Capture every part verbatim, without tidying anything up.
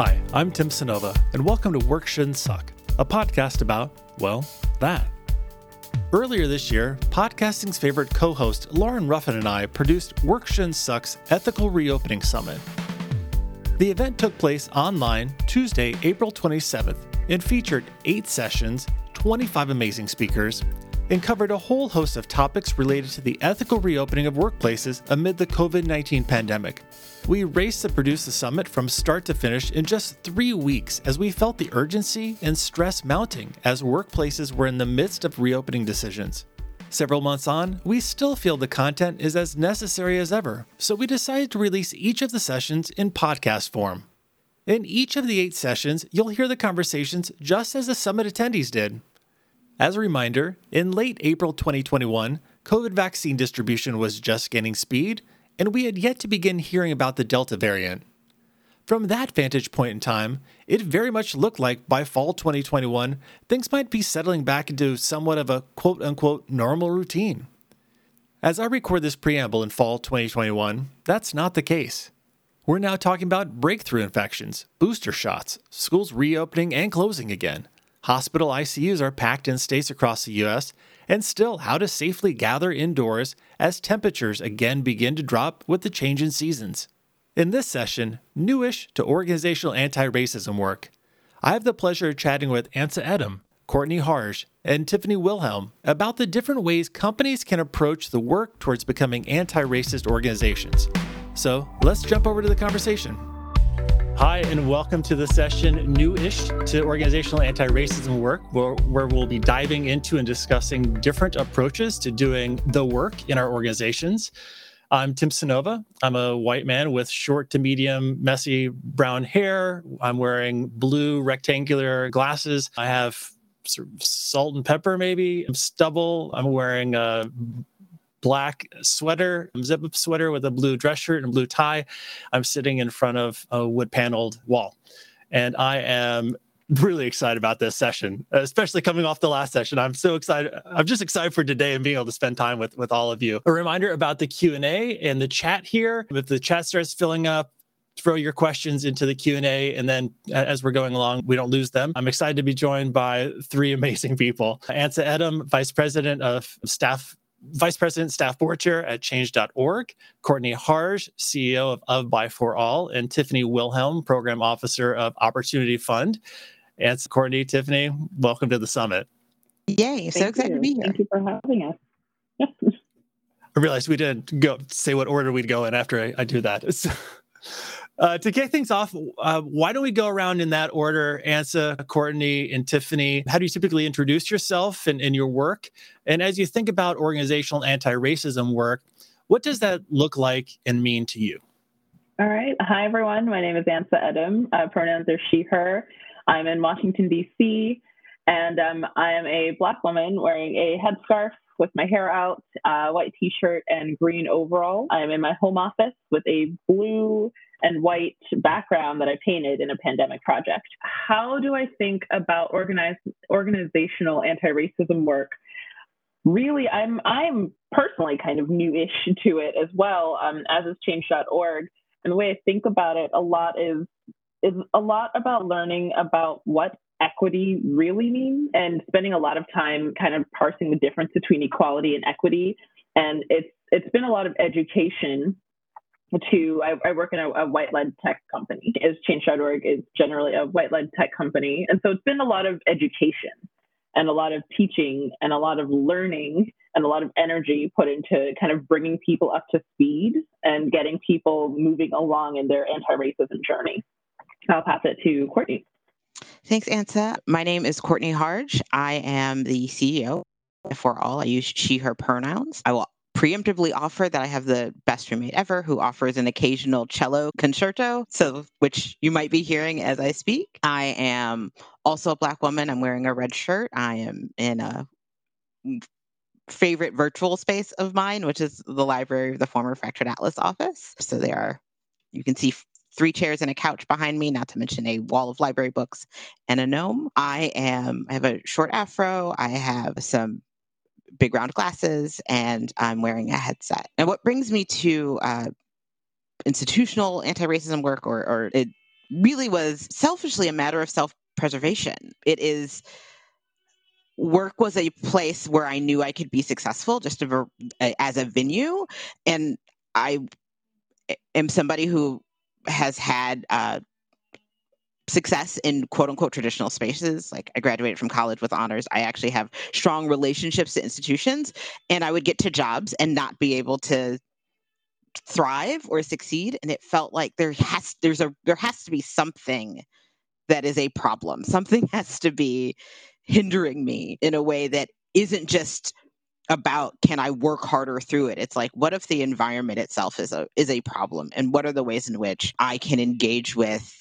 Hi, I'm Tim Sanova, and welcome to Work Shouldn't Suck, a podcast about, well, that. Earlier this year, podcasting's favorite co-host Lauren Ruffin and I produced Work Shouldn't Suck's Ethical Reopening Summit. The event took place online Tuesday, April twenty-seventh, and featured eight sessions, twenty-five amazing speakers, and covered a whole host of topics related to the ethical reopening of workplaces amid the covid nineteen pandemic. We raced to produce the summit from start to finish in just three weeks as we felt the urgency and stress mounting as workplaces were in the midst of reopening decisions. Several months on, we still feel the content is as necessary as ever, so we decided to release each of the sessions in podcast form. In each of the eight sessions, you'll hear the conversations just as the summit attendees did. As a reminder, in late April twenty twenty-one, COVID vaccine distribution was just gaining speed, and we had yet to begin hearing about the Delta variant. From that vantage point in time, it very much looked like by fall twenty twenty-one, things might be settling back into somewhat of a quote-unquote normal routine. As I record this preamble in fall twenty twenty-one, that's not the case. We're now talking about breakthrough infections, booster shots, schools reopening and closing again. Hospital I C Us are packed in states across the U S, and still how to safely gather indoors as temperatures again begin to drop with the change in seasons. In this session, newish to organizational anti-racism work, I have the pleasure of chatting with Ansa Edim, Courtney Harge, and Tiffany Wilhelm about the different ways companies can approach the work towards becoming anti-racist organizations. So let's jump over to the conversation. Hi, and welcome to the session Newish to Organizational Anti-Racism Work, where, where we'll be diving into and discussing different approaches to doing the work in our organizations. I'm Tim Sanova. I'm a white man with short to medium, messy brown hair. I'm wearing blue rectangular glasses. I have sort of salt and pepper, maybe, stubble. I'm wearing a black sweater, zip-up sweater with a blue dress shirt and a blue tie. I'm sitting in front of a wood-paneled wall. And I am really excited about this session, especially coming off the last session. I'm so excited. I'm just excited for today and being able to spend time with, with all of you. A reminder about the Q and A and the chat here. If the chat starts filling up, throw your questions into the Q and A, and then as we're going along, we don't lose them. I'm excited to be joined by three amazing people. Ansa Edim, Vice President of Staff Vice President, Staff Board Chair at Change dot org, Courtney Harge, C E O of Of By For All, and Tiffany Wilhelm, Program Officer of Opportunity Fund. And Courtney, Tiffany, welcome to the summit. Yay, so Thank excited you. to be here. Thank you for having us. I realized we didn't go say what order we'd go in after I, I do that. So, uh, to kick things off, uh, why don't we go around in that order, Ansa, Courtney, and Tiffany. How do you typically introduce yourself and, and your work? And as you think about organizational anti-racism work, what does that look like and mean to you? All right. Hi, everyone. My name is Ansa Edim. Uh, pronouns are she, her. I'm in Washington, D C, and um, I am a Black woman wearing a headscarf with my hair out, uh, white T-shirt, and green overall. I'm in my home office with a blue and white background that I painted in a pandemic project. How do I think about organized, organizational anti-racism work? Really, I'm I'm personally kind of newish to it as well, um, as is Change dot org. And the way I think about it a lot is, is a lot about learning about what equity really means and spending a lot of time kind of parsing the difference between equality and equity. And it's it's been a lot of education to, I, I work in a, a white-led tech company, as Change dot org is generally a white-led tech company. And so it's been a lot of education and a lot of teaching and a lot of learning and a lot of energy put into kind of bringing people up to speed and getting people moving along in their anti-racism journey. I'll pass it to Courtney. Thanks, Ansa. My name is Courtney Harge. I am the C E O for all. I use she, her pronouns. I will preemptively offer that I have the best roommate ever who offers an occasional cello concerto, so which you might be hearing as I speak. I am also a Black woman. I'm wearing a red shirt. I am in a favorite virtual space of mine, which is the library of the former Fractured Atlas office. So there are, you can see three chairs and a couch behind me, not to mention a wall of library books and a gnome. I am, I have a short afro. I have some big round glasses, and I'm wearing a headset. And what brings me to uh, institutional anti-racism work, or, or it, really was selfishly a matter of self-preservation. It is, work was a place where I knew I could be successful just as a venue. And I am somebody who has had uh, success in quote unquote traditional spaces. Like I graduated from college with honors. I actually have strong relationships to institutions, and I would get to jobs and not be able to thrive or succeed. And it felt like there has, there's a, there has to be something that is a problem. Something has to be hindering me in a way that isn't just about, can I work harder through it? It's like, what if the environment itself is a, is a problem? And what are the ways in which I can engage with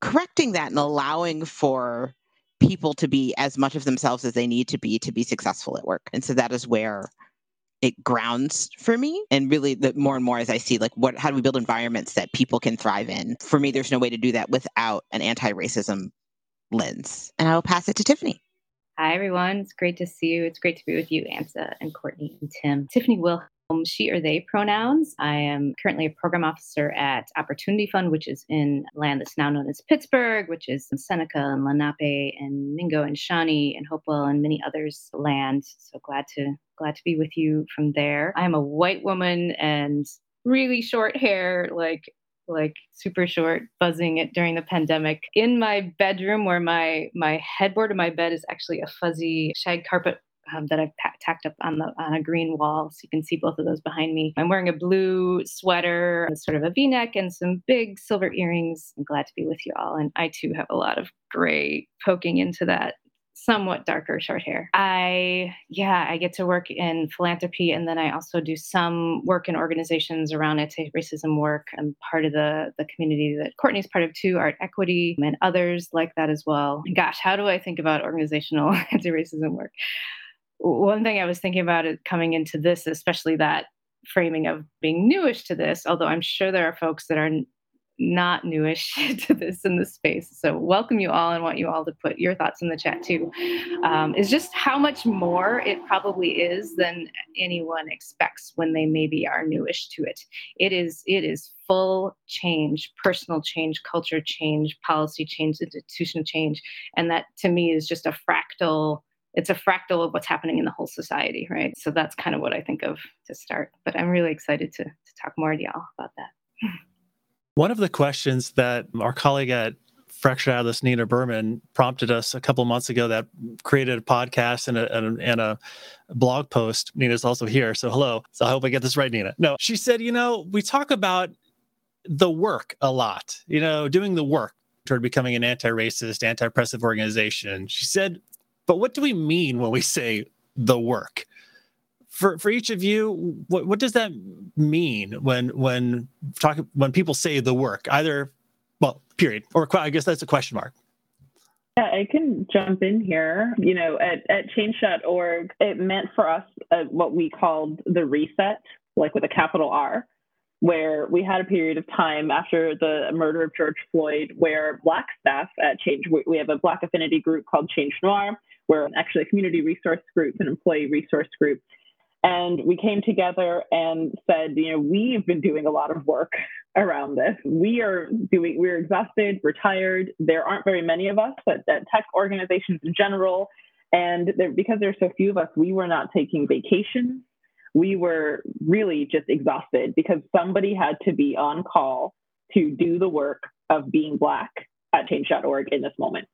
correcting that and allowing for people to be as much of themselves as they need to be, to be successful at work? And so that is where it grounds for me. And really, the more and more as I see, like, what, how do we build environments that people can thrive in? For me, there's no way to do that without an anti-racism lens. And I will pass it to Tiffany. Hi, everyone. It's great to see you. It's great to be with you, Ansa and Courtney and Tim. Tiffany Wilhelm, she or they pronouns. I am currently a program officer at Opportunity Fund, which is in land that's now known as Pittsburgh, which is Seneca and Lenape and Mingo and Shawnee and Hopewell and many others land. So glad to glad to be with you from there. I am a white woman and really short hair, like like super short, buzzing it during the pandemic. In my bedroom, where my my headboard of my bed is actually a fuzzy shag carpet Um, that I've pack- tacked up on the on a green wall, so you can see both of those behind me. I'm wearing a blue sweater, sort of a V-neck, and some big silver earrings. I'm glad to be with you all, and I too have a lot of gray poking into that somewhat darker short hair. I, yeah, I get to work in philanthropy, and then I also do some work in organizations around anti-racism work. I'm part of the the community that Courtney's part of too, Art Equity, and others like that as well. And gosh, how do I think about organizational anti-racism work? One thing I was thinking about it coming into this, especially that framing of being newish to this, although I'm sure there are folks that are n- not newish to this in this space. So welcome you all, and want you all to put your thoughts in the chat too, um, is just how much more it probably is than anyone expects when they maybe are newish to it. It is, it is full change, personal change, culture change, policy change, institutional change. And that to me is just a fractal It's a fractal of what's happening in the whole society, right? So that's kind of what I think of to start. But I'm really excited to, to talk more to y'all about that. One of the questions that our colleague at Fractured Atlas, Nina Berman, prompted us a couple of months ago that created a podcast and a, and a, and a blog post. Nina's also here, so hello. So I hope I get this right, Nina. No, she said, you know, we talk about the work a lot, you know, doing the work toward becoming an anti-racist, anti-oppressive organization. She said, but what do we mean when we say the work? For for each of you, what, what does that mean when when talk, when people say the work? Either, well, period, or I guess that's a question mark. Yeah, I can jump in here. You know, at, at change dot org, it meant for us uh, what we called the reset, like with a capital R, where we had a period of time after the murder of George Floyd where Black staff at Change, we have a Black affinity group called Change Noir. We're actually a community resource group, an employee resource group. And we came together and said, you know, we've been doing a lot of work around this. We are doing, we're exhausted, we're tired. There aren't very many of us, but at tech organizations in general. And there, because there's so few of us, we were not taking vacations. We were really just exhausted because somebody had to be on call to do the work of being Black at change dot org in this moment.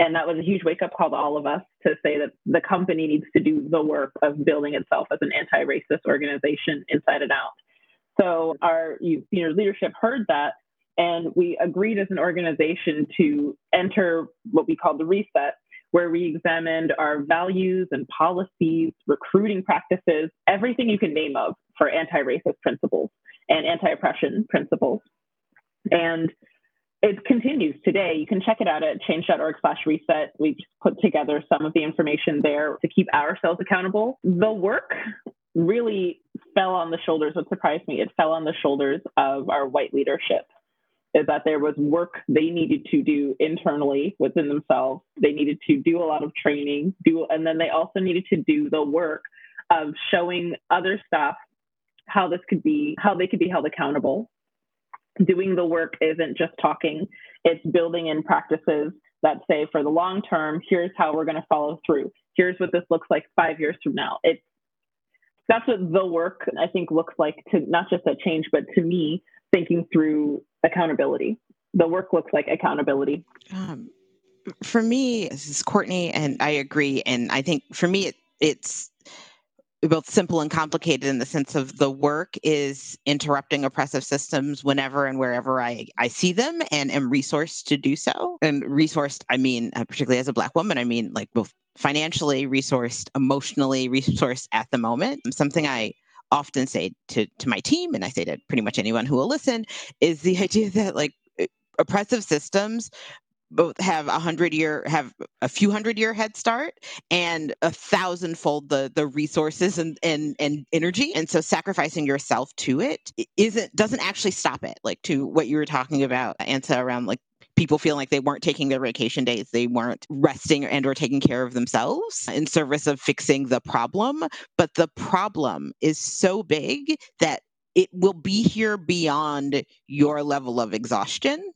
And that was a huge wake-up call to all of us to say that the company needs to do the work of building itself as an anti-racist organization inside and out. So our you know, leadership heard that, and we agreed as an organization to enter what we call the reset, where we examined our values and policies, recruiting practices, everything you can name of for anti-racist principles and anti-oppression principles. And it continues today. You can check it out at change dot org slash reset. We just put together some of the information there to keep ourselves accountable. The work really fell on the shoulders. What surprised me, it fell on the shoulders of our white leadership. Is that there was work they needed to do internally within themselves. They needed to do a lot of training, do, and then they also needed to do the work of showing other staff how this could be, how they could be held accountable, doing the work isn't just talking, it's building in practices that say for the long term, here's how we're going to follow through. Here's what this looks like five years from now. It's that's what the work, I think, looks like to not just at Change, but to me, thinking through accountability. The work looks like accountability. Um, for me, this is Courtney, and I agree. And I think for me, it, it's both simple and complicated in the sense of the work is interrupting oppressive systems whenever and wherever I, I see them and am resourced to do so. And resourced, I mean, particularly as a Black woman, I mean, like both financially resourced, emotionally resourced at the moment. Something I often say to, to my team, and I say to pretty much anyone who will listen, is the idea that like oppressive systems both have a hundred year, have a few hundred year head start and a thousandfold the the resources and, and and energy. And so sacrificing yourself to it isn't doesn't actually stop it. Like to what you were talking about, Ansa, around like people feeling like they weren't taking their vacation days, they weren't resting and or taking care of themselves in service of fixing the problem. But the problem is so big that it will be here beyond your level of exhaustion.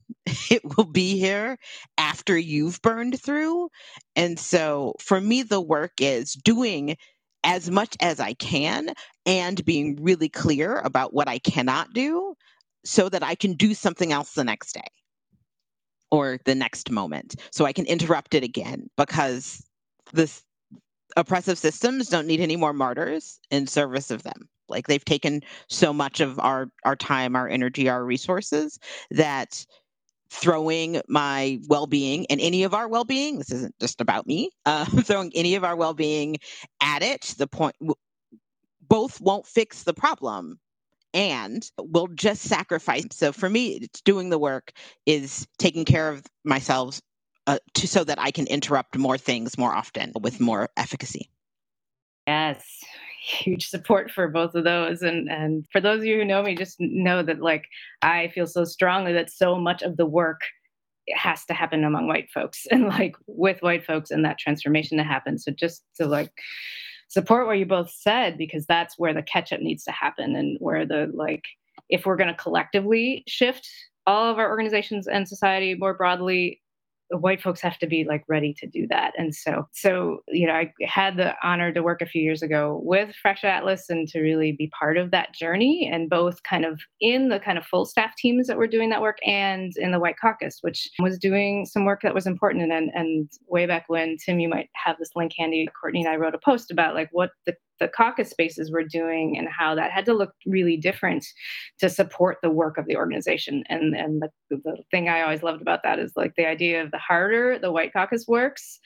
It will be here after you've burned through. And so for me, the work is doing as much as I can and being really clear about what I cannot do so that I can do something else the next day or the next moment. So I can interrupt it again, because this oppressive systems don't need any more martyrs in service of them. Like they've taken so much of our, our time, our energy, our resources that throwing my well-being and any of our well-being, this isn't just about me, uh, throwing any of our well-being at it, the point, both won't fix the problem and will just sacrifice. So for me, it's doing the work is taking care of myself uh, to, so that I can interrupt more things more often with more efficacy. Yes. Huge support for both of those. And and for those of you who know me, just know that like I feel so strongly that so much of the work has to happen among white folks and like with white folks and that transformation to happen. So just to like support what you both said, because that's where the catch up needs to happen and where the like, if we're going to collectively shift all of our organizations and society more broadly, white folks have to be like ready to do that. And so, so, you know, I had the honor to work a few years ago with Fractured Atlas and to really be part of that journey, and both kind of in the kind of full staff teams that were doing that work and in the White Caucus, which was doing some work that was important. And, and way back when, Tim, you might have this link handy, Courtney and I wrote a post about like what the the caucus spaces were doing and how that had to look really different to support the work of the organization. And and the, the thing I always loved about that is like the idea of the harder the White Caucus works,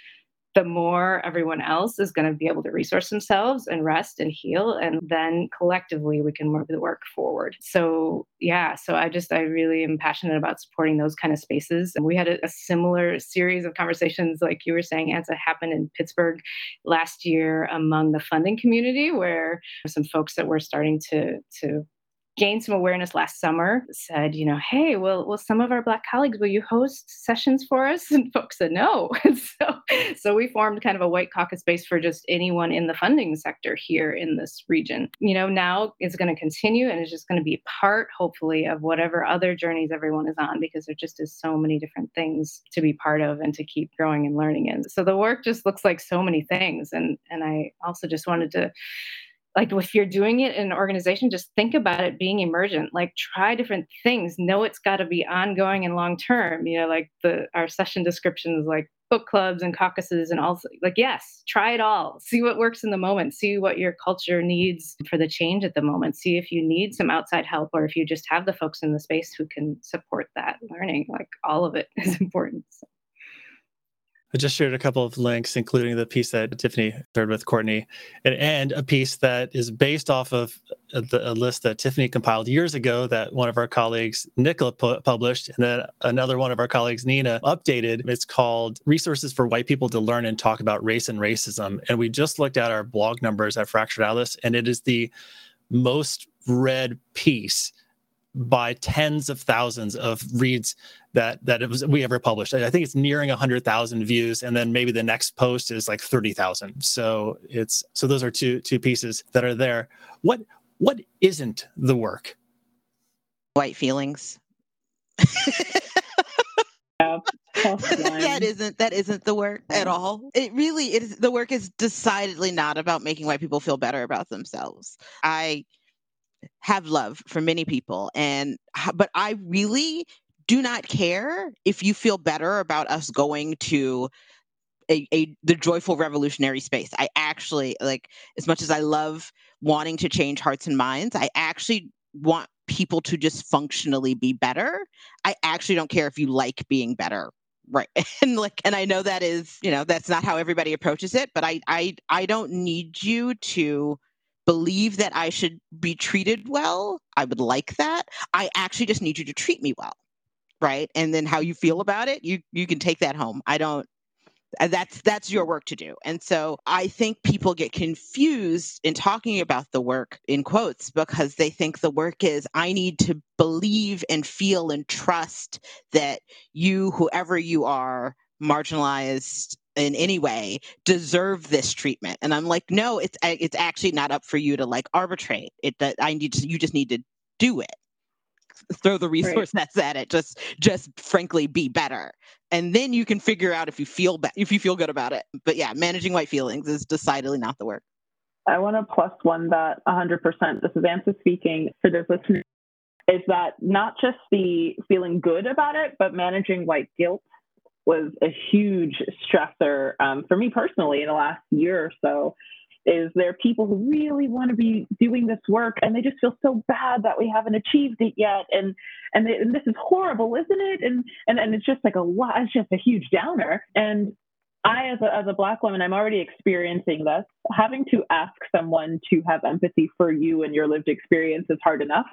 the more everyone else is going to be able to resource themselves and rest and heal. And then collectively we can move the work forward. So yeah, so I just, I really am passionate about supporting those kind of spaces. And we had a, a similar series of conversations, like you were saying, Ansa, happened in Pittsburgh last year among the funding community, where some folks that were starting to, to gained some awareness last summer, said, you know, hey, will will some of our Black colleagues, will you host sessions for us? And folks said no. And so, so we formed kind of a White Caucus space for just anyone in the funding sector here in this region. You know, now it's going to continue and it's just going to be part, hopefully, of whatever other journeys everyone is on, because there just is so many different things to be part of and to keep growing and learning in. So the work just looks like so many things. And and I also just wanted to like if you're doing it in an organization, just think about it being emergent, like try different things, know it's got to be ongoing and long-term, you know, like the, our session descriptions, like book clubs and caucuses and all, like, yes, try it all, see what works in the moment, see what your culture needs for the change at the moment, see if you need some outside help, or if you just have the folks in the space who can support that learning, like all of it is important. So. I just shared a couple of links, including the piece that Tiffany shared with Courtney, and, and a piece that is based off of a, the, a list that Tiffany compiled years ago that one of our colleagues, Nicola, pu- published, and then another one of our colleagues, Nina, updated. It's called Resources for White People to Learn and Talk About Race and Racism. And we just looked at our blog numbers at Fractured Atlas, and it is the most read piece by tens of thousands of reads that that it was we ever published. I think it's nearing one hundred thousand views, and then maybe the next post is like thirty thousand. So it's so those are two two pieces that are there. What what isn't the work? White feelings, Yeah, that isn't that isn't the work at all. It really is. The work is decidedly not about making white people feel better about themselves. I have love for many people, and but I really do not care if you feel better about us going to a, a the joyful revolutionary space. I actually, like, as much as I love wanting to change hearts and minds, I actually want people to just functionally be better. I actually don't care if you like being better. Right. And like, and I know that is, you know, that's not how everybody approaches it, but I, I, I don't need you to believe that I should be treated well. I would like that. I actually just need you to treat me well. Right. And then how you feel about it, you, you can take that home. I don't, that's, that's your work to do. And so I think people get confused in talking about the work in quotes, because they think the work is, I need to believe and feel and trust that you, whoever you are, marginalized in any way, deserve this treatment. And I'm like, no, it's, it's actually not up for you to like arbitrate it, that I need to, you just need to do it. Throw the resource right. that's at it. Just, just frankly, be better, and then you can figure out if you feel be- if you feel good about it. But yeah, managing white feelings is decidedly not the work. I want to plus one that one hundred percent. This is Ansa speaking for those listeners. Is that not just the feeling good about it, but managing white guilt was a huge stressor um, for me personally in the last year or so. Is there are people who really want to be doing this work and they just feel so bad that we haven't achieved it yet. And and, they, and this is horrible, isn't it? And, and and it's just like a lot, it's just a huge downer. And I, as a, as a Black woman, I'm already experiencing this. Having to ask someone to have empathy for you and your lived experience is hard enough.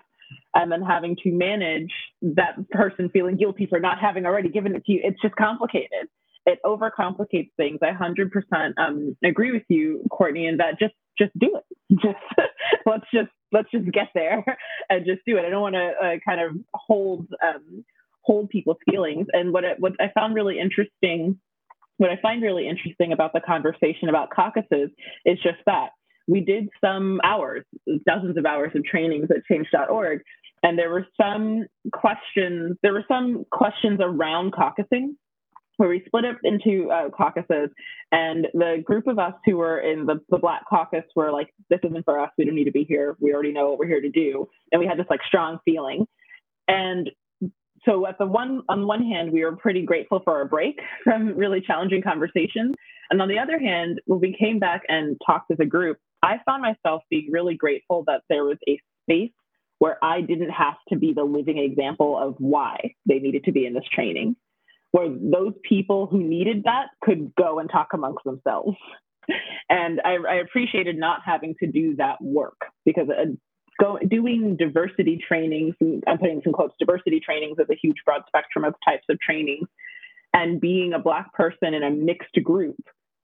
And then having to manage that person feeling guilty for not having already given it to you, it's just complicated. It overcomplicates things. I one hundred percent um, agree with you, Courtney, in that just just do it. Just let's just let's just get there and just do it. I don't want to uh, kind of hold um, hold people's feelings. And what it, what I found really interesting, what I find really interesting about the conversation about caucuses is just that we did some hours, dozens of hours of trainings at change dot org, and there were some questions. There were some questions around caucusing, where we split up into uh, caucuses, and the group of us who were in the, the Black caucus were like, this isn't for us, we don't need to be here, we already know what we're here to do. And we had this like strong feeling. And so at the one, on one hand, we were pretty grateful for our break from really challenging conversations. And on the other hand, when we came back and talked as a group, I found myself being really grateful that there was a space where I didn't have to be the living example of why they needed to be in this training, where those people who needed that could go and talk amongst themselves. And I, I appreciated not having to do that work, because uh, go, doing diversity trainings, I'm putting some quotes, diversity trainings is a huge broad spectrum of types of trainings. And being a Black person in a mixed group,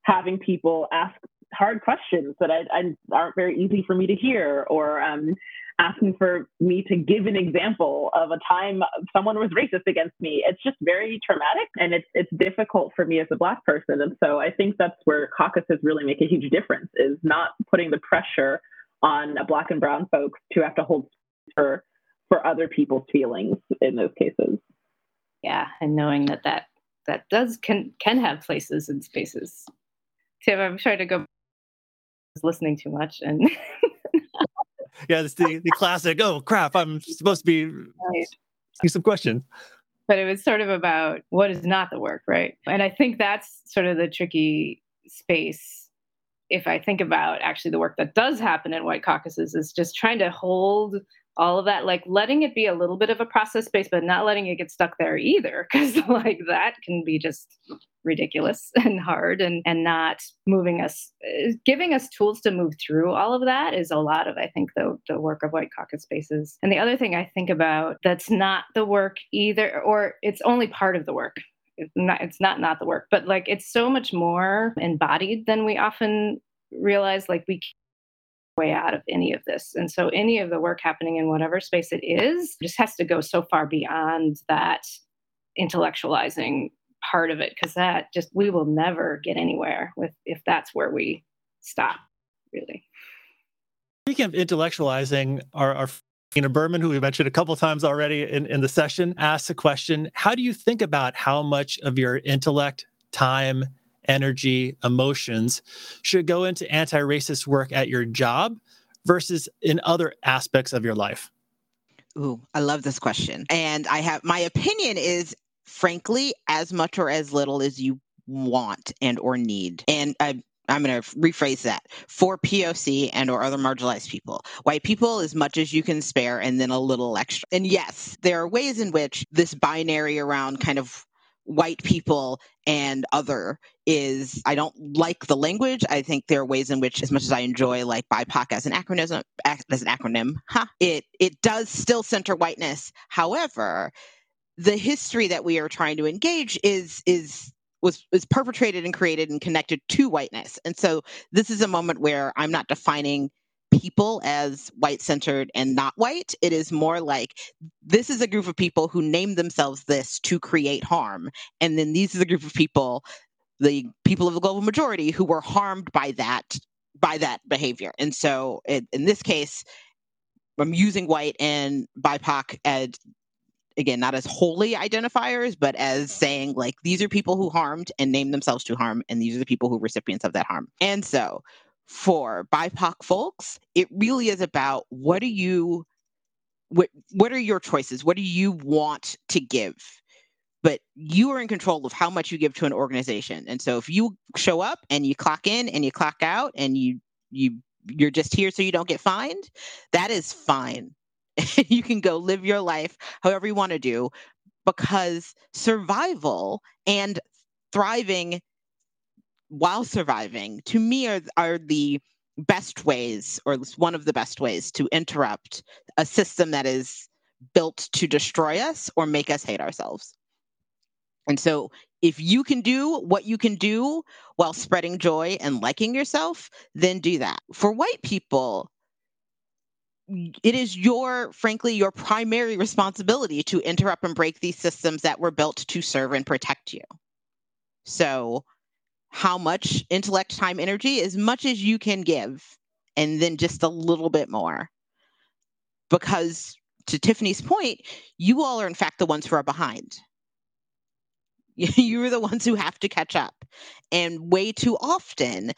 having people ask hard questions that I, I, aren't very easy for me to hear, or um, asking for me to give an example of a time someone was racist against me. It's just very traumatic, and it's it's difficult for me as a Black person. And so I think that's where caucuses really make a huge difference, is not putting the pressure on Black and brown folks to have to hold for, for other people's feelings in those cases. Yeah, and knowing that that, that does can, can have places and spaces. Tim, I'm trying to go listening too much and yeah, it's the, the classic, oh crap, I'm supposed to be right. asking some questions. But it was sort of about what is not the work, right? And I think that's sort of the tricky space. If I think about actually the work that does happen in white caucuses, is just trying to hold all of that, like letting it be a little bit of a process space, but not letting it get stuck there either, because like that can be just ridiculous and hard, and, and not moving us, giving us tools to move through all of that is a lot of, I think, the, the work of white caucus spaces. And the other thing I think about that's not the work either, or it's only part of the work. It's not, it's not, not the work, but like, it's so much more embodied than we often realize. Like we way out of any of this. And so any of the work happening in whatever space it is just has to go so far beyond that intellectualizing part of it, because that just, we will never get anywhere with if that's where we stop, really. Speaking of intellectualizing, our, our Nina Berman, who we mentioned a couple of times already in, in the session, asked the question, how do you think about how much of your intellect, time, energy, emotions should go into anti-racist work at your job versus in other aspects of your life? Ooh, I love this question. And I have, my opinion is, frankly, as much or as little as you want and or need. And I, I'm going to rephrase that for P O C and or other marginalized people, white people, as much as you can spare, and then a little extra. And yes, there are ways in which this binary around kind of white people and other is, I don't like the language. I think there are ways in which, as much as I enjoy like B I P O C as an acronym, as an acronym, huh, it it does still center whiteness. However, the history that we are trying to engage is is was is perpetrated and created and connected to whiteness. And so this is a moment where I'm not defining people as white-centered and not white. It is more like, this is a group of people who name themselves this to create harm. And then these is a group of people, the people of the global majority, who were harmed by that, by that behavior. And so it, in this case, I'm using white and B I P O C as, again, not as wholly identifiers, but as saying like, these are people who harmed and named themselves to harm. And these are the people who are recipients of that harm. And so for B I P O C folks, it really is about what do you, what, what are your choices? What do you want to give? But you are in control of how much you give to an organization. And so if you show up and you clock in and you clock out and you, you, you're just here so you don't get fined, that is fine. You can go live your life however you want to do, because survival and thriving while surviving, to me, are, are the best ways, or at least one of the best ways, to interrupt a system that is built to destroy us or make us hate ourselves. And so if you can do what you can do while spreading joy and liking yourself, then do that. For white people, it is your, frankly, your primary responsibility to interrupt and break these systems that were built to serve and protect you. So how much intellect, time, energy, as much as you can give, and then just a little bit more. Because to Tiffany's point, you all are in fact the ones who are behind. You're the ones who have to catch up. And way too often,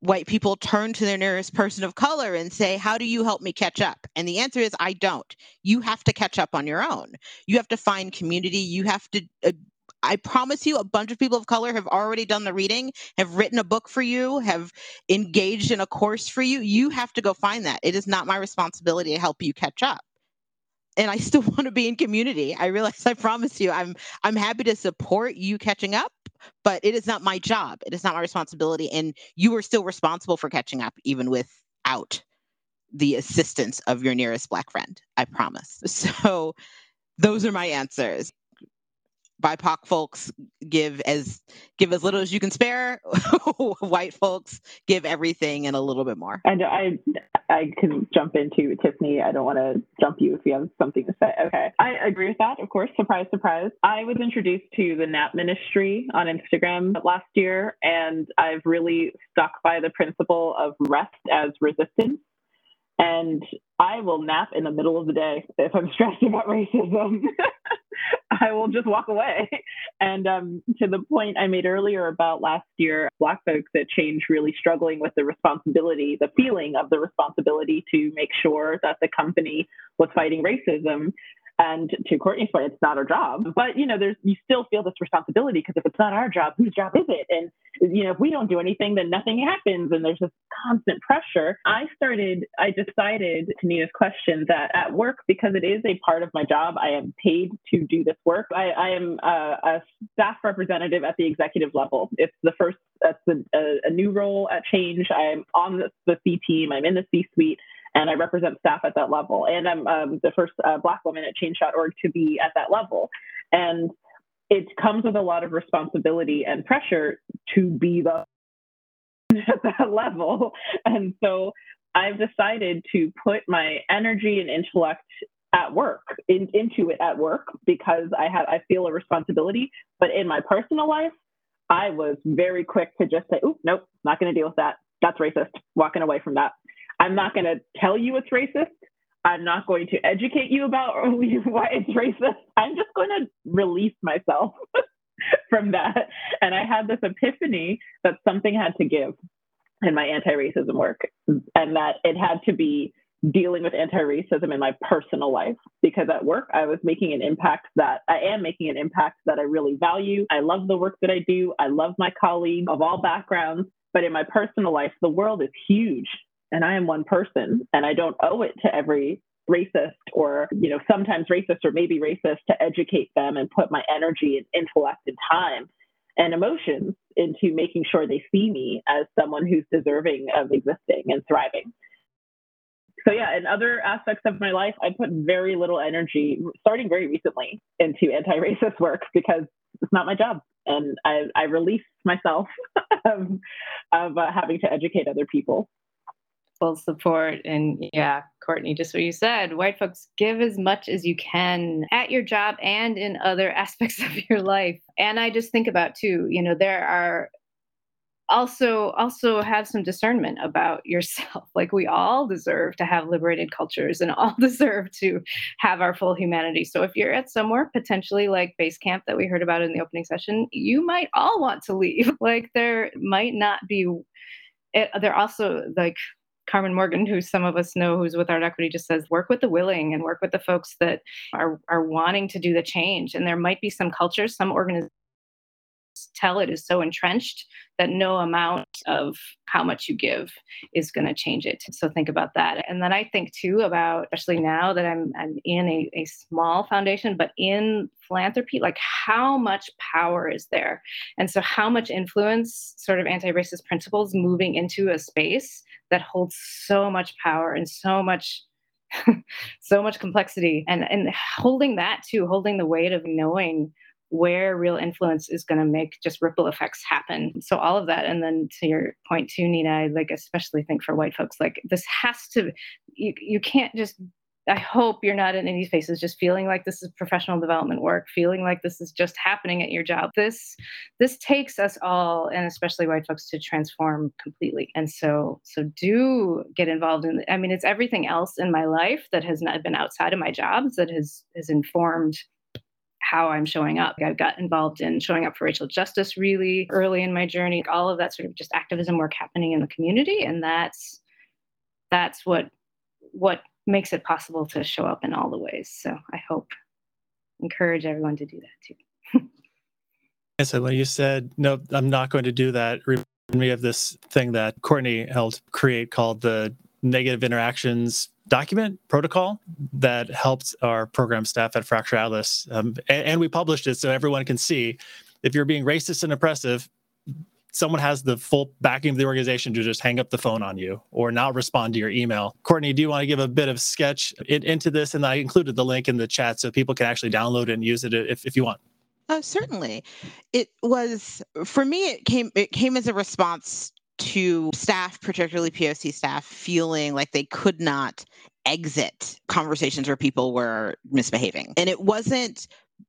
white people turn to their nearest person of color and say, how do you help me catch up? And the answer is, I don't. You have to catch up on your own. You have to find community. You have to... Uh, I promise you, a bunch of people of color have already done the reading, have written a book for you, have engaged in a course for you. You have to go find that. It is not my responsibility to help you catch up. And I still want to be in community. I realize, I promise you, I'm I'm happy to support you catching up, but it is not my job. It is not my responsibility. And you are still responsible for catching up, even without the assistance of your nearest Black friend. I promise. So those are my answers. B I P O C folks, give as give as little as you can spare. White folks, give everything and a little bit more. And I I can jump into Tiffany. I don't want to jump you if you have something to say. Okay. I agree with that, of course. Surprise, surprise. I was introduced to the Nap Ministry on Instagram last year, and I've really stuck by the principle of rest as resistance. And I will nap in the middle of the day if I'm stressed about racism. I will just walk away. And um, to the point I made earlier about last year, Black folks at Change really struggling with the responsibility, the feeling of the responsibility to make sure that the company was fighting racism. And to Courtney's point, it's not our job. But, you know, there's you still feel this responsibility, because if it's not our job, whose job is it? And, you know, if we don't do anything, then nothing happens. And there's this constant pressure. I started, I decided, to Nina's question, that at work, because it is a part of my job, I am paid to do this work. I, I am a, a staff representative at the executive level. It's the first, that's a, a new role at Change. I'm on the, the C team. I'm in the C-suite. And I represent staff at that level. And I'm um, the first uh, Black woman at Change dot org to be at that level. And it comes with a lot of responsibility and pressure to be the at that level. And so I've decided to put my energy and intellect at work, in, into it at work, because I have I feel a responsibility. But in my personal life, I was very quick to just say, "Oop, nope, not going to deal with that. That's racist." Walking away from that. I'm not going to tell you it's racist. I'm not going to educate you about why it's racist. I'm just going to release myself from that. And I had this epiphany that something had to give in my anti-racism work, and that it had to be dealing with anti-racism in my personal life, because at work I was making an impact that I am making an impact that I really value. I love the work that I do. I love my colleagues of all backgrounds, but in my personal life, the world is huge and I am one person, and I don't owe it to every racist or, you know, sometimes racist or maybe racist to educate them and put my energy and intellect and time and emotions into making sure they see me as someone who's deserving of existing and thriving. So yeah, in other aspects of my life, I put very little energy, starting very recently, into anti-racist work because it's not my job. And I, I released myself of, of uh, having to educate other people. Full support. And yeah, Courtney, just what you said, white folks, give as much as you can at your job and in other aspects of your life. And I just think about too, you know, there are also, also have some discernment about yourself. Like, we all deserve to have liberated cultures and all deserve to have our full humanity. So if you're at somewhere potentially like base camp that we heard about in the opening session, you might all want to leave. Like, there might not be, it, they're also like, Carmen Morgan, who some of us know, who's with Art Equity, just says, work with the willing and work with the folks that are, are wanting to do the change. And there might be some cultures, some organizations tell it is so entrenched that no amount of how much you give is going to change it. So think about that. And then I think too about, especially now that I'm I'm in a, a small foundation, but in philanthropy, like, how much power is there? And so how much influence sort of anti-racist principles moving into a space that holds so much power and so much so much complexity, and, and holding that too, holding the weight of knowing where real influence is going to make just ripple effects happen. So all of that. And then to your point too, Nina, I like especially think for white folks, like, this has to, you, you can't just, I hope you're not in any spaces just feeling like this is professional development work, feeling like this is just happening at your job. This, this takes us all, and especially white folks, to transform completely. And so, so do get involved in, I mean, it's everything else in my life that has not been outside of my jobs that has, has informed how I'm showing up. I got involved in showing up for racial justice really early in my journey, all of that sort of just activism work happening in the community. And that's, that's what, what makes it possible to show up in all the ways. So I hope, encourage everyone to do that too. Yes, and when you said, no, I'm not going to do that, reminded me of this thing that Courtney helped create called the Negative Interactions Document Protocol that helped our program staff at Fractured Atlas. Um, and, and we published it so everyone can see if you're being racist and oppressive, someone has the full backing of the organization to just hang up the phone on you or not respond to your email. Courtney, do you want to give a bit of sketch in, into this? And I included the link in the chat so people can actually download it and use it if, if you want. Oh, certainly. It was, for me, it came, it came as a response to staff, particularly P O C staff, feeling like they could not exit conversations where people were misbehaving. And it wasn't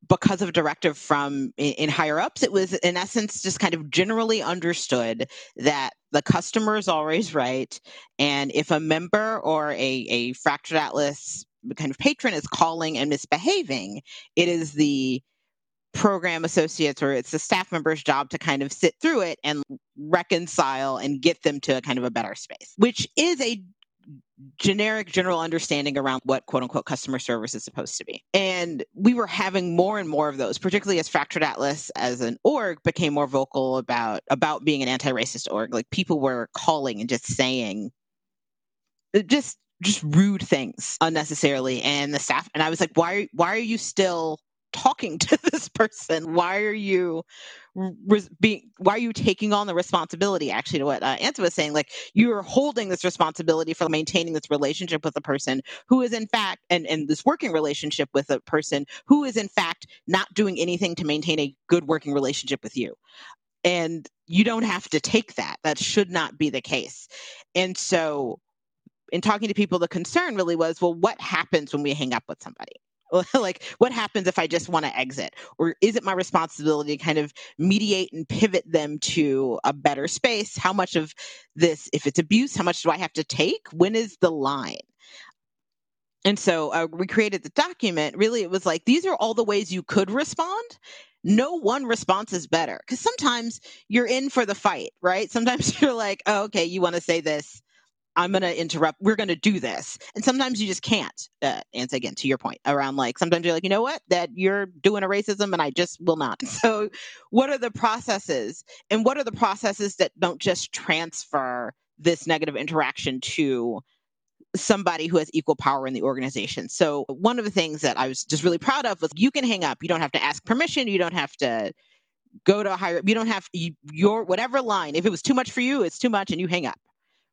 because of a directive from in higher ups. It was, in essence, just kind of generally understood that the customer is always right. And if a member or a, a Fractured Atlas kind of patron is calling and misbehaving, it is the program associates or it's the staff member's job to kind of sit through it and reconcile and get them to a kind of a better space, which is a generic general understanding around what quote unquote customer service is supposed to be. And we were having more and more of those, particularly as Fractured Atlas as an org became more vocal about, about being an anti-racist org. Like, people were calling and just saying just, just rude things unnecessarily. And the staff, and I was like, why, why are you still talking to this person? Why are you res- being, why are you taking on the responsibility, actually, to what uh, Ansa was saying? Like, you are holding this responsibility for maintaining this relationship with a person who is in fact, and, and this working relationship with a person who is in fact not doing anything to maintain a good working relationship with you. And you don't have to take that. That should not be the case. And so in talking to people, the concern really was, well, what happens when we hang up with somebody? Like, what happens if I just want to exit? Or is it my responsibility to kind of mediate and pivot them to a better space? How much of this, if it's abuse, how much do I have to take? When is the line? And so uh, we created the document. Really, it was like, these are all the ways you could respond. No one response is better, because sometimes you're in for the fight, right? Sometimes you're like, oh, okay, you want to say this. I'm going to interrupt. We're going to do this. And sometimes you just can't. Uh, and again, to your point around like, sometimes you're like, you know what, that you're doing a racism and I just will not. So what are the processes, and what are the processes that don't just transfer this negative interaction to somebody who has equal power in the organization? So one of the things that I was just really proud of was, you can hang up. You don't have to ask permission. You don't have to go to a higher, you don't have you, your, whatever line, if it was too much for you, it's too much and you hang up.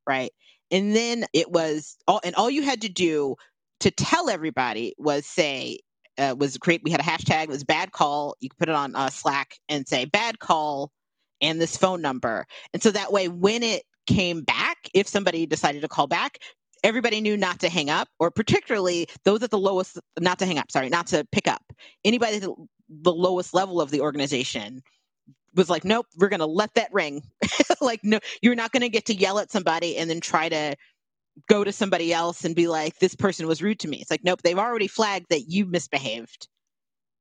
Right. And then it was all, and all you had to do to tell everybody was say, uh, was create, we had a hashtag, it was bad call. You could put it on uh, Slack and say bad call and this phone number. And so that way, when it came back, if somebody decided to call back, everybody knew not to hang up, or particularly those at the lowest, not to hang up, sorry, not to pick up. Anybody at the, the lowest level of the organization was like, nope, we're going to let that ring. Like, no, you're not going to get to yell at somebody and then try to go to somebody else and be like, this person was rude to me. It's like, nope, they've already flagged that you misbehaved,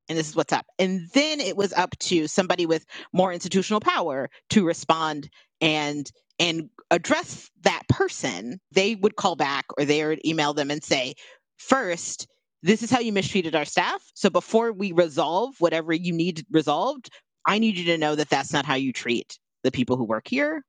and this is what's up. And then it was up to somebody with more institutional power to respond and and address that person. They would call back, or they would email them and say, first, this is how you mistreated our staff. So before we resolve whatever you need resolved, I need you to know that that's not how you treat the people who work here.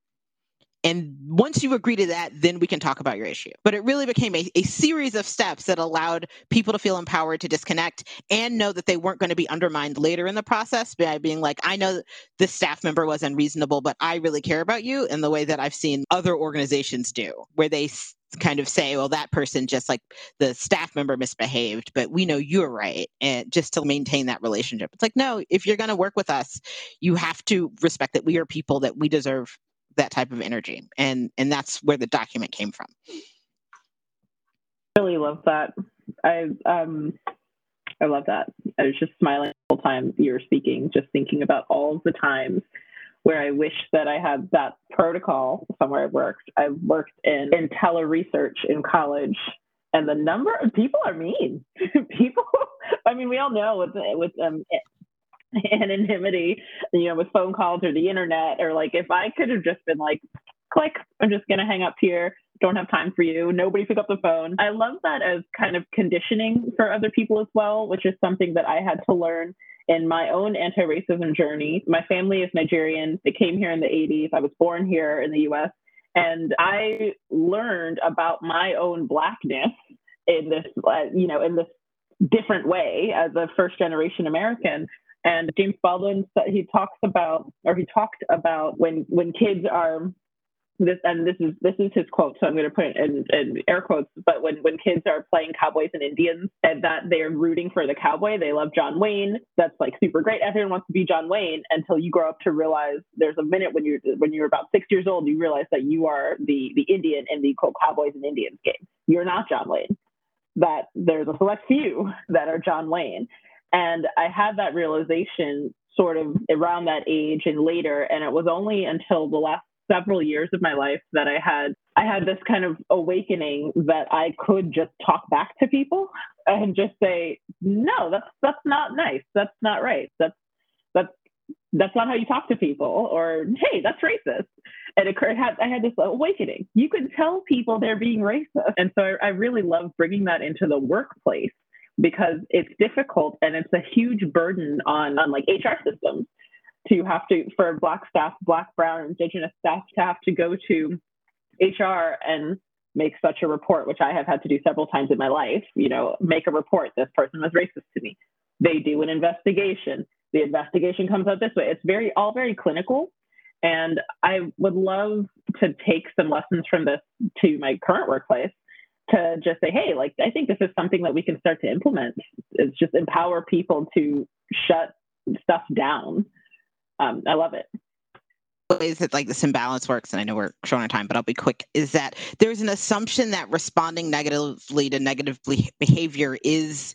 And once you agree to that, then we can talk about your issue. But it really became a, a series of steps that allowed people to feel empowered to disconnect and know that they weren't going to be undermined later in the process by being like, I know this staff member was unreasonable, but I really care about you, in the way that I've seen other organizations do, where they kind of say, well, that person just like the staff member misbehaved, but we know you're right. And just to maintain that relationship. It's like, no, if you're going to work with us, you have to respect that we are people, that we deserve that type of energy. And and that's where the document came from. Really love that. I um I love that. I was just smiling the whole time you were speaking, just thinking about all the times where I wish that I had that protocol somewhere I worked. I worked in, in tele-research in college, and the number of people are mean. People, I mean, we all know with, with um, it, anonymity, you know, with phone calls or the internet, or like, if I could have just been like, click, I'm just going to hang up here. Don't have time for you. Nobody pick up the phone. I love that as kind of conditioning for other people as well, which is something that I had to learn in my own anti-racism journey. My family is Nigerian. They came here in the eighties. I was born here in the U S, and I learned about my own Blackness in this, uh, you know, in this different way as a first generation American. And James Baldwin, he talks about, or he talked about when, when kids are, this, and this is this is his quote, so I'm going to put it in, in air quotes, but when, when kids are playing cowboys and Indians, and that they're rooting for the cowboy, they love John Wayne, that's like super great, everyone wants to be John Wayne, until you grow up to realize there's a minute when you're when you're about six years old, you realize that you are the, the Indian in the quote, cowboys and Indians game. You're not John Wayne, that there's a select few that are John Wayne. And I had that realization sort of around that age and later. And it was only until the last several years of my life that I had I had this kind of awakening that I could just talk back to people and just say, no, that's that's not nice. That's not right. That's that's that's not how you talk to people. Or, hey, that's racist. And it occurred, I had this awakening. You can tell people they're being racist. And so I, I really love bringing that into the workplace, because it's difficult and it's a huge burden on, on like H R systems to have to, for Black staff, Black, Brown, Indigenous staff to have to go to H R and make such a report, which I have had to do several times in my life, you know, make a report, this person was racist to me. They do an investigation. The investigation comes out this way. It's very, all very clinical. And I would love to take some lessons from this to my current workplace, to just say, hey, like, I think this is something that we can start to implement. It's just empower people to shut stuff down. Um, I love it. Ways that like this imbalance works, and I know we're short on time, but I'll be quick, is that there's an assumption that responding negatively to negative behavior is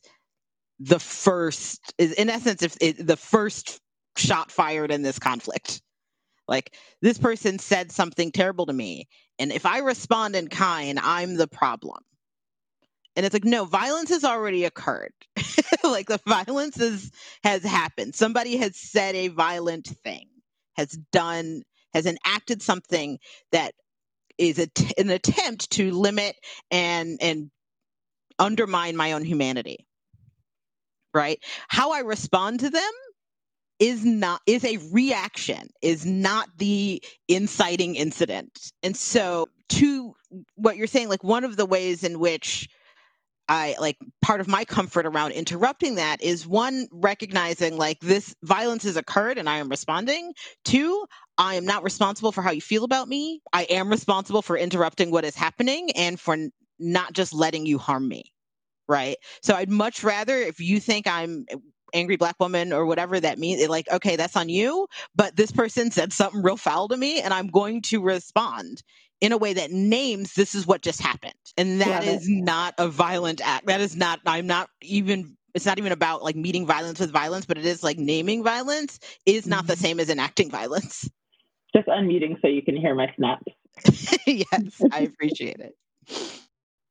the first, is in essence, if it, the first shot fired in this conflict. Like, this person said something terrible to me, and if I respond in kind, I'm the problem. And it's like, no, violence has already occurred. Like the violence is, has happened. Somebody has said a violent thing, has done, has enacted something that is a t- an attempt to limit and and undermine my own humanity. Right? How I respond to them is not is a reaction, is not the inciting incident. And so to what you're saying, like one of the ways in which I like part of my comfort around interrupting that is one, recognizing like this violence has occurred and I am responding. Two, I am not responsible for how you feel about me. I am responsible for interrupting what is happening and for n- not just letting you harm me. Right. So I'd much rather, if you think I'm angry Black woman or whatever that means, like, okay, that's on you, but this person said something real foul to me and I'm going to respond in a way that names this is what just happened. And that is not a violent act. That is not, I'm not even, it's not even about like meeting violence with violence, but it is like naming violence is not mm-hmm. the same as enacting violence. Just unmuting so you can hear my snaps. Yes, I appreciate it.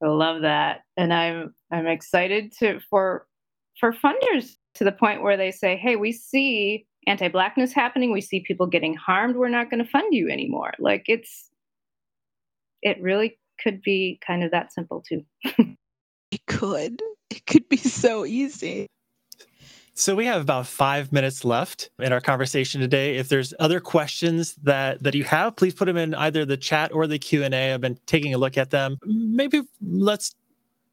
I love that. And I'm, I'm excited to, for, for funders to the point where they say, hey, we see anti-Blackness happening. We see people getting harmed. We're not going to fund you anymore. Like it's, it really could be kind of that simple too. It could. It could be so easy. So we have about five minutes left in our conversation today. If there's other questions that, that you have, please put them in either the chat or the Q and A. I've been taking a look at them. Maybe let's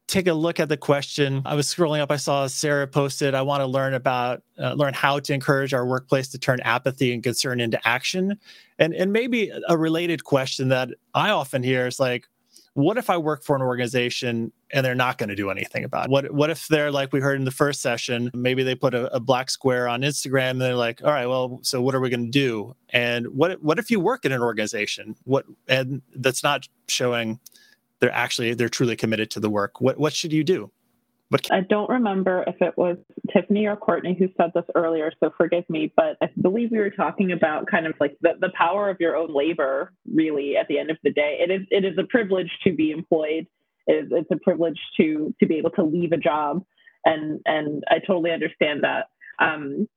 take a look at the question. I was scrolling up. I saw Sarah posted, I want to learn about, uh, learn how to encourage our workplace to turn apathy and concern into action. And, and maybe a related question that I often hear is like, what if I work for an organization and they're not going to do anything about it? What, what if they're like we heard in the first session, maybe they put a, a black square on Instagram and they're like, all right, well, so what are we going to do? And what, what if you work in an organization? What, and that's not showing they're actually, they're truly committed to the work. What what should you do? What can- I don't remember if it was Tiffany or Courtney who said this earlier, so forgive me, but I believe we were talking about kind of like the, the power of your own labor, really, at the end of the day. It is it is a privilege to be employed. It is, it's a privilege to to be able to leave a job, and and I totally understand that. Um,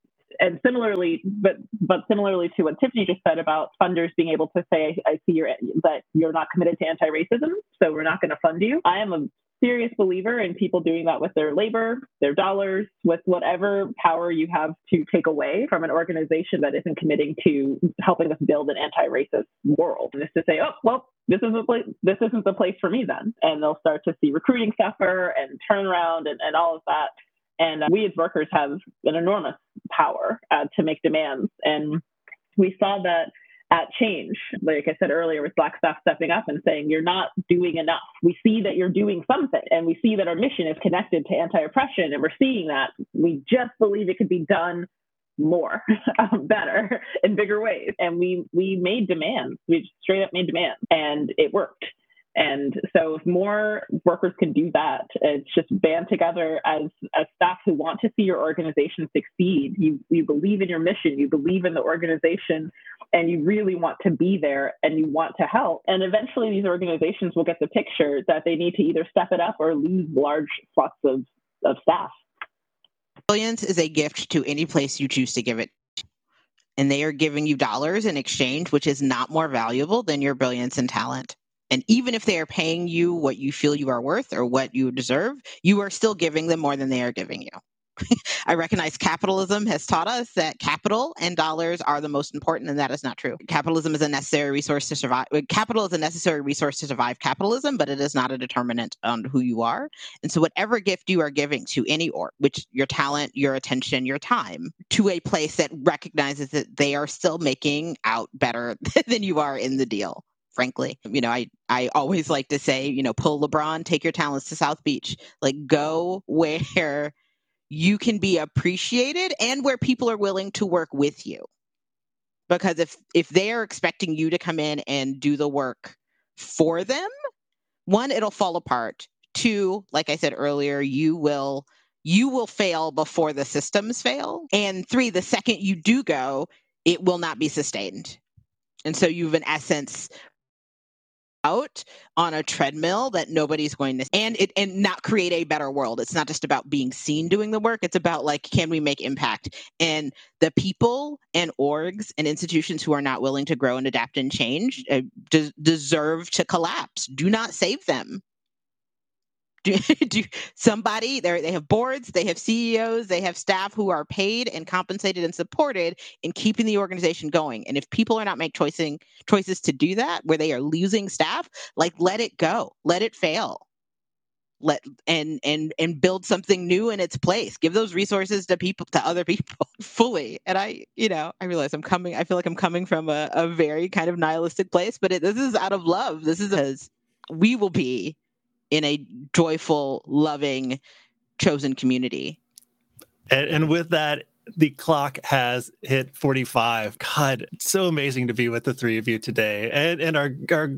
and similarly, but but similarly to what Tiffany just said about funders being able to say, I, I see you're, that you're not committed to anti-racism, so we're not going to fund you. I am a serious believer in people doing that with their labor, their dollars, with whatever power you have to take away from an organization that isn't committing to helping us build an anti-racist world. And it's to say, oh, well, this isn't, place, this isn't the place for me then. And they'll start to see recruiting suffer and turnaround and, and all of that. And uh, we as workers have an enormous power uh, to make demands. And we saw that at Change, like I said earlier, with Black staff stepping up and saying, you're not doing enough. We see that you're doing something, and we see that our mission is connected to anti-oppression, and we're seeing that. We just believe it could be done more, better, in bigger ways. And we we made demands. We just straight up made demands, and it worked. And so if more workers can do that, it's just band together as, as staff who want to see your organization succeed. You you believe in your mission, you believe in the organization, and you really want to be there and you want to help. And eventually these organizations will get the picture that they need to either step it up or lose large swaths of, of staff. Resilience is a gift to any place you choose to give it. And they are giving you dollars in exchange, which is not more valuable than your brilliance and talent. And even if they are paying you what you feel you are worth or what you deserve, you are still giving them more than they are giving you. I recognize capitalism has taught us that capital and dollars are the most important, and that is not true. Capitalism is a necessary resource to survive. Capital is a necessary resource to survive capitalism, but it is not a determinant on who you are. And so whatever gift you are giving to any org, which your talent, your attention, your time, to a place that recognizes that they are still making out better than you are in the deal. Frankly, you know, I, I always like to say, you know, pull LeBron, take your talents to South Beach, like go where you can be appreciated and where people are willing to work with you. Because if, if they are expecting you to come in and do the work for them, one, it'll fall apart. Two, like I said earlier, you will, you will fail before the systems fail. And three, the second you do go, it will not be sustained. And so you've in essence out on a treadmill that nobody's going to, and it and not create a better world. It's not just about being seen doing the work. It's about, like, can we make impact? And the people and orgs and institutions who are not willing to grow and adapt and change uh, de- deserve to collapse. Do not save them. Do, do somebody there? They have boards, they have C E Os, they have staff who are paid and compensated and supported in keeping the organization going. And if people are not making choices, choices to do that, where they are losing staff, like, let it go, let it fail, let and and and build something new in its place. Give those resources to people, to other people, fully. And I, you know, I realize I'm coming. I feel like I'm coming from a, a very kind of nihilistic place, but it, this is out of love. This is because we will be in a joyful, loving, chosen community. And, and with that, the clock has hit forty-five. God, it's so amazing to be with the three of you today. And and our our,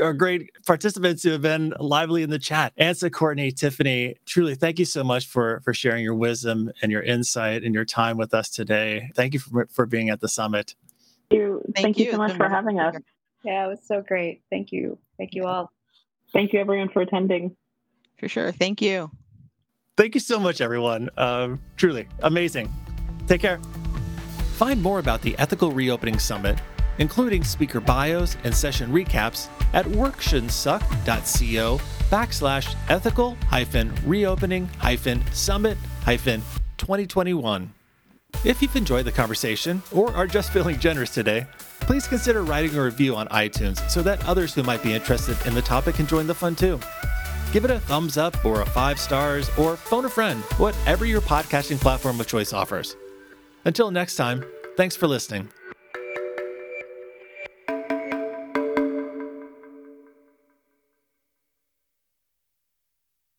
our great participants who have been lively in the chat. Ansa, Courtney, Tiffany, truly, thank you so much for, for sharing your wisdom and your insight and your time with us today. Thank you for, for being at the summit. Thank you, thank thank you, you so much for having us. Yeah, it was so great. Thank you. Thank you all. Thank you, everyone, for attending. For sure. Thank you. Thank you so much, everyone. Uh, truly amazing. Take care. Find more about the Ethical Reopening Summit, including speaker bios and session recaps, at work shouldn't suck dot co backslash ethical hyphen reopening hyphen summit hyphen 2021. If you've enjoyed the conversation or are just feeling generous today, please consider writing a review on iTunes so that others who might be interested in the topic can join the fun too. Give it a thumbs up or a five stars or phone a friend, whatever your podcasting platform of choice offers. Until next time, thanks for listening.